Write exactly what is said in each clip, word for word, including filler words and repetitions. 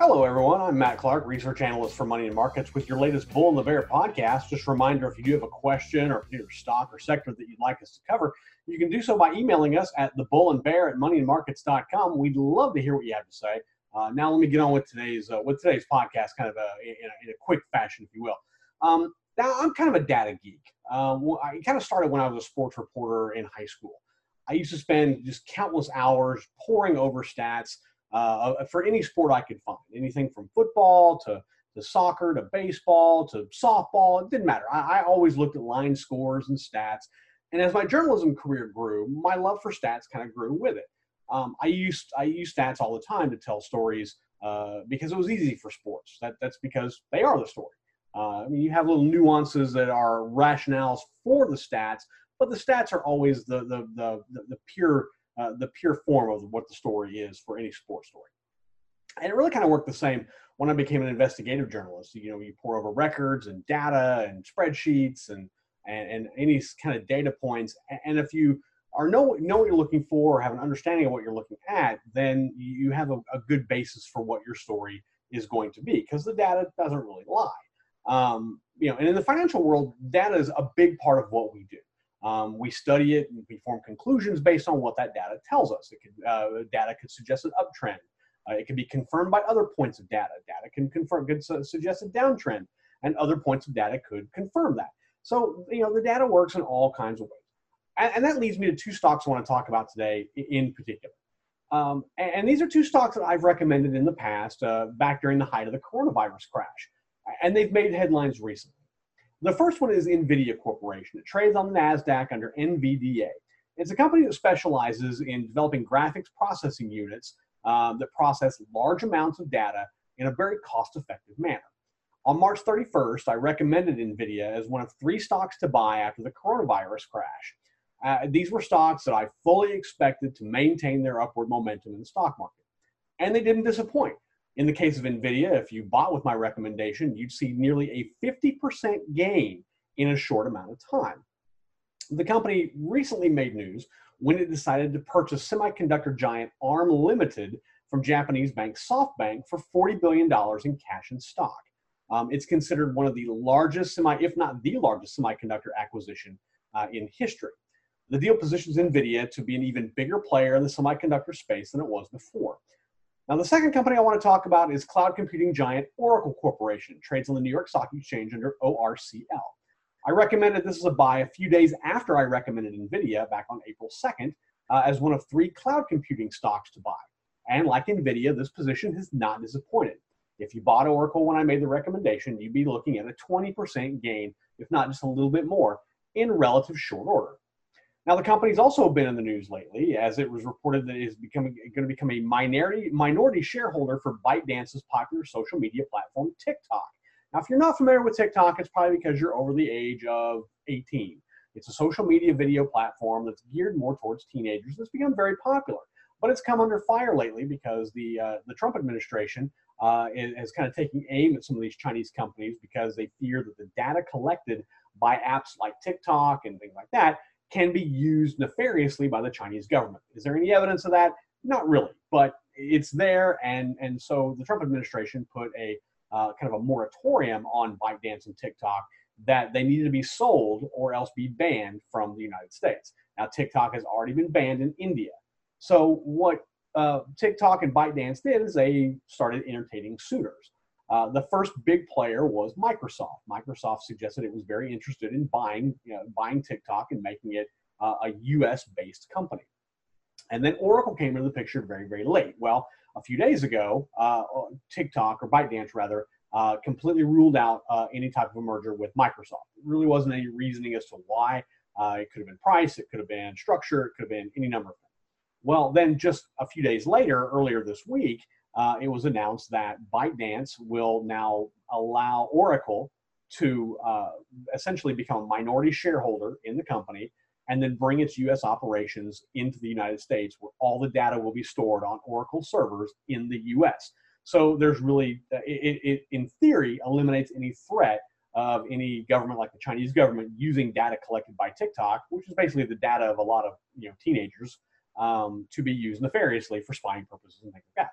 Hello, everyone. I'm Matt Clark, research analyst for Money and Markets with your latest Bull and the Bear podcast. Just a reminder, if you do have a question or a particular stock or sector that you'd like us to cover, you can do so by emailing us at the bull and bear at money and markets dot com. We'd love to hear what you have to say. Uh, now let me get on with today's uh, with today's podcast, kind of a, in, a, in a quick fashion, if you will. Um, now, I'm kind of a data geek. Uh, I kind of started when I was a sports reporter in high school. I used to spend just countless hours poring over stats, Uh, for any sport I could find, anything from football to, to soccer to baseball to softball. It didn't matter. I, I always looked at line scores and stats. And as my journalism career grew, my love for stats kind of grew with it. Um, I used I used stats all the time to tell stories uh, because it was easy for sports. That that's because they are the story. Uh, I mean, you have little nuances that are rationales for the stats, but the stats are always the the the the, the pure. Uh, the pure form of what the story is for any sports story. And it really kind of worked the same when I became an investigative journalist. You know, you pour over records and data and spreadsheets and and, and any kind of data points. And if you are know, know what you're looking for or have an understanding of what you're looking at, then you have a, a good basis for what your story is going to be, because the data doesn't really lie. Um, you know, and in the financial world, data is a big part of what we do. Um, we study it and we form conclusions based on what that data tells us. It could, uh, data could suggest an uptrend. Uh, it could be confirmed by other points of data. Data can confirm, could su- suggest a downtrend, and other points of data could confirm that. So, you know, the data works in all kinds of ways. And, and that leads me to two stocks I want to talk about today in particular. Um, and, and these are two stocks that I've recommended in the past, uh, back during the height of the coronavirus crash. And they've made headlines recently. The first one is NVIDIA Corporation. It trades on the NASDAQ under N V D A. It's a company that specializes in developing graphics processing units uh, that process large amounts of data in a very cost-effective manner. On March thirty-first, I recommended NVIDIA as one of three stocks to buy after the coronavirus crash. Uh, these were stocks that I fully expected to maintain their upward momentum in the stock market. And they didn't disappoint. In the case of NVIDIA, if you bought with my recommendation, you'd see nearly a fifty percent gain in a short amount of time. The company recently made news when it decided to purchase semiconductor giant Arm Limited from Japanese bank SoftBank for forty billion dollars in cash and stock. Um, it's considered one of the largest, semi, if not the largest, semiconductor acquisition uh, in history. The deal positions NVIDIA to be an even bigger player in the semiconductor space than it was before. Now, the second company I want to talk about is cloud computing giant Oracle Corporation. It trades on the New York Stock Exchange under O R C L. I recommended this as a buy a few days after I recommended NVIDIA back on April second uh, as one of three cloud computing stocks to buy. And like NVIDIA, this position has not disappointed. If you bought Oracle when I made the recommendation, you'd be looking at a twenty percent gain, if not just a little bit more, in relative short order. Now, the company's also been in the news lately, as it was reported that it is becoming going to become a minority minority shareholder for ByteDance's popular social media platform, TikTok. Now, if you're not familiar with TikTok, it's probably because you're over the age of eighteen. It's a social media video platform that's geared more towards teenagers. It's become very popular, but it's come under fire lately because the uh, the Trump administration uh, is, is kind of taking aim at some of these Chinese companies because they fear that the data collected by apps like TikTok and things like that can be used nefariously by the Chinese government. Is there any evidence of that? Not really, but it's there. And, and so the Trump administration put a uh, kind of a moratorium on ByteDance and TikTok that they needed to be sold or else be banned from the United States. Now, TikTok has already been banned in India. So what uh, TikTok and ByteDance did is they started entertaining suitors. Uh, the first big player was Microsoft. Microsoft suggested it was very interested in buying, you know, buying TikTok and making it uh, a U S-based company. And then Oracle came into the picture very, very late. Well, a few days ago, uh, TikTok, or ByteDance rather, uh, completely ruled out uh, any type of a merger with Microsoft. There really wasn't any reasoning as to why. Uh, it could have been price, it could have been structure, it could have been any number of things. Well, then just a few days later, earlier this week, Uh, it was announced that ByteDance will now allow Oracle to uh, essentially become a minority shareholder in the company and then bring its U S operations into the United States, where all the data will be stored on Oracle servers in the U S. So there's really, it, it in theory, eliminates any threat of any government like the Chinese government using data collected by TikTok, which is basically the data of a lot of you know teenagers, um, to be used nefariously for spying purposes and things like that.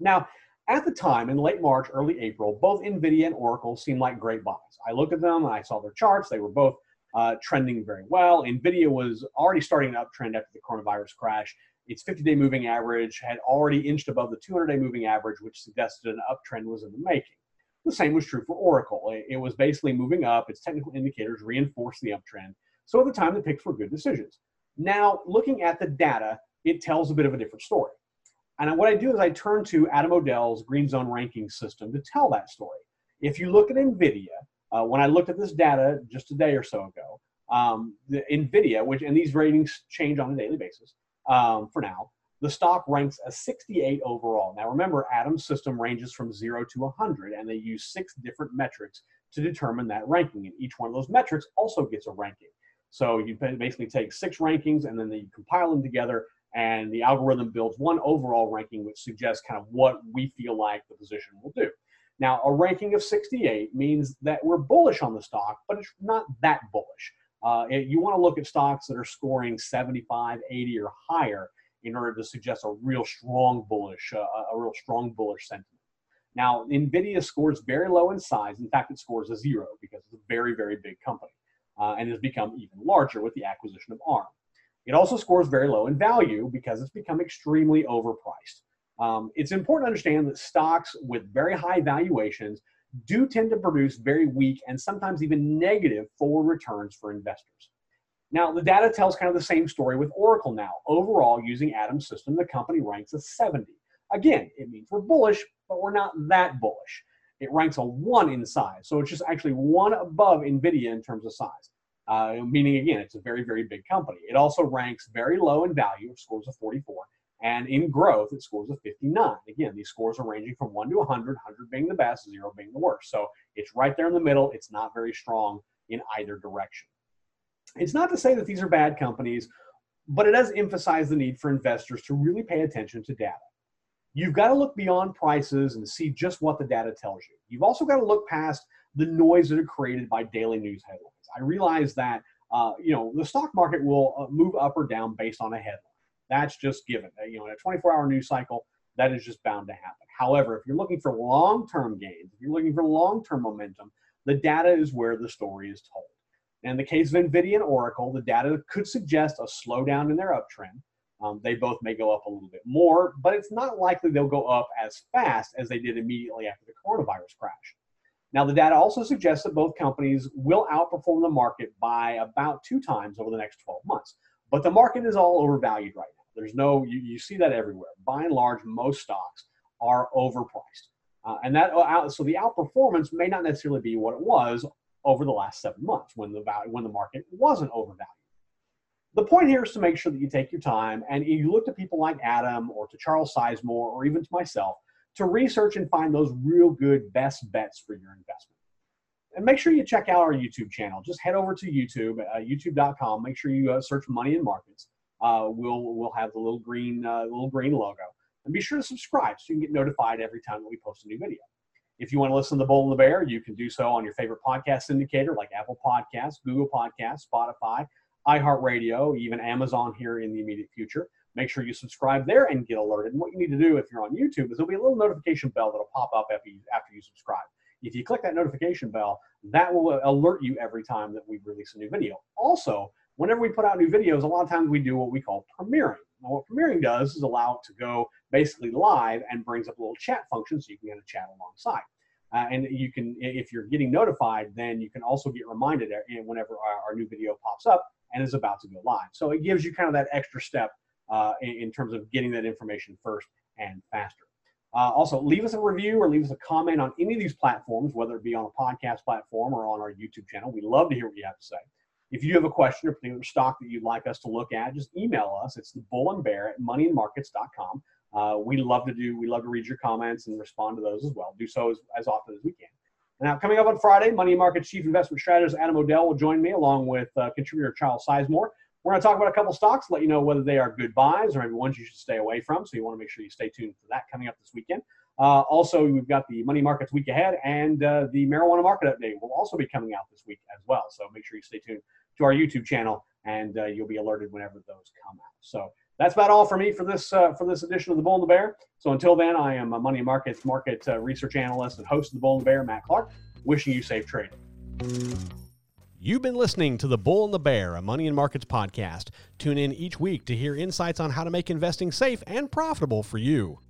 Now, at the time, in late March, early April, both NVIDIA and Oracle seemed like great buys. I looked at them and I saw their charts. They were both uh, trending very well. NVIDIA was already starting an uptrend after the coronavirus crash. Its fifty-day moving average had already inched above the two hundred-day moving average, which suggested an uptrend was in the making. The same was true for Oracle. It, it was basically moving up. Its technical indicators reinforced the uptrend. So at the time, the picks were good decisions. Now, looking at the data, it tells a bit of a different story. And what I do is I turn to Adam Odell's Green Zone ranking system to tell that story. If you look at NVIDIA, uh, when I looked at this data just a day or so ago, um, the NVIDIA, which, and these ratings change on a daily basis um, for now, the stock ranks a sixty-eight overall. Now remember, Adam's system ranges from zero to one hundred, and they use six different metrics to determine that ranking. And each one of those metrics also gets a ranking. So you basically take six rankings, and then you compile them together, and the algorithm builds one overall ranking, which suggests kind of what we feel like the position will do. Now, a ranking of sixty-eight means that we're bullish on the stock, but it's not that bullish. Uh, it, you want to look at stocks that are scoring seventy-five, eighty, or higher in order to suggest a real strong bullish, uh, a real strong bullish sentiment. Now, NVIDIA scores very low in size. In fact, it scores a zero because it's a very, very big company, uh, and has become even larger with the acquisition of Arm. It also scores very low in value because it's become extremely overpriced. Um, it's important to understand that stocks with very high valuations do tend to produce very weak and sometimes even negative forward returns for investors. Now, the data tells kind of the same story with Oracle now. Overall, using Adam's system, the company ranks a seventy. Again, it means we're bullish, but we're not that bullish. It ranks a one in size, so it's just actually one above NVIDIA in terms of size. Uh, meaning, again, it's a very, very big company. It also ranks very low in value, it scores a forty-four, and in growth, it scores a fifty-nine. Again, these scores are ranging from one to one hundred, one hundred being the best, zero being the worst. So it's right there in the middle. It's not very strong in either direction. It's not to say that these are bad companies, but it does emphasize the need for investors to really pay attention to data. You've got to look beyond prices and see just what the data tells you. You've also got to look past the noise that are created by daily news headlines. I realize that uh, you know the stock market will uh, move up or down based on a headline. That's just given. You know, in a twenty-four hour news cycle, that is just bound to happen. However, if you're looking for long-term gains, if you're looking for long-term momentum, the data is where the story is told. In the case of NVIDIA and Oracle, the data could suggest a slowdown in their uptrend. Um, they both may go up a little bit more, but it's not likely they'll go up as fast as they did immediately after the coronavirus crash. Now, the data also suggests that both companies will outperform the market by about two times over the next twelve months. But the market is all overvalued right now. There's no, you, you see that everywhere. By and large, most stocks are overpriced. Uh, and that, so the outperformance may not necessarily be what it was over the last seven months when the, value, when the market wasn't overvalued. The point here is to make sure that you take your time and you look to people like Adam or to Charles Sizemore or even to myself to research and find those real good best bets for your investment. And make sure you check out our YouTube channel. Just head over to YouTube, uh, YouTube dot com. Make sure you uh, search Money and Markets. Uh, we'll, we'll have the little green, uh, little green logo. And be sure to subscribe so you can get notified every time that we post a new video. If you want to listen to The Bull and the Bear, you can do so on your favorite podcast syndicator like Apple Podcasts, Google Podcasts, Spotify, iHeartRadio, even Amazon here in the immediate future. Make sure you subscribe there and get alerted. And what you need to do if you're on YouTube is there'll be a little notification bell that'll pop up after you, after you subscribe. If you click that notification bell, that will alert you every time that we release a new video. Also, whenever we put out new videos, a lot of times we do what we call premiering. Now, what premiering does is allow it to go basically live and brings up a little chat function so you can get a chat alongside. Uh, and you can, if you're getting notified, then you can also get reminded whenever our, our new video pops up and is about to go live. So it gives you kind of that extra step Uh, in, in terms of getting that information first and faster. Uh, also, leave us a review or leave us a comment on any of these platforms, whether it be on a podcast platform or on our YouTube channel. We love to hear what you have to say. If you have a question or particular stock that you'd like us to look at, just email us. It's the bull and bear at money and markets dot com. Uh, we love to do, we love to read your comments and respond to those as well. Do so as, as often as we can. Now, coming up on Friday, Money and Markets Chief Investment Strategist Adam Odell will join me along with uh, contributor Charles Sizemore We're going to talk about a couple stocks, let you know whether they are good buys or maybe ones you should stay away from. So you want to make sure you stay tuned for that coming up this weekend. Uh, also, we've got the money markets week ahead, and uh, the marijuana market update will also be coming out this week as well. So make sure you stay tuned to our YouTube channel, and uh, you'll be alerted whenever those come out. So that's about all for me for this uh, for this edition of The Bull and the Bear. So until then, I am a Money and Markets market uh, research analyst and host of The Bull and the Bear, Matt Clark, wishing you safe trading. You've been listening to The Bull and the Bear, a Money and Markets podcast. Tune in each week to hear insights on how to make investing safe and profitable for you.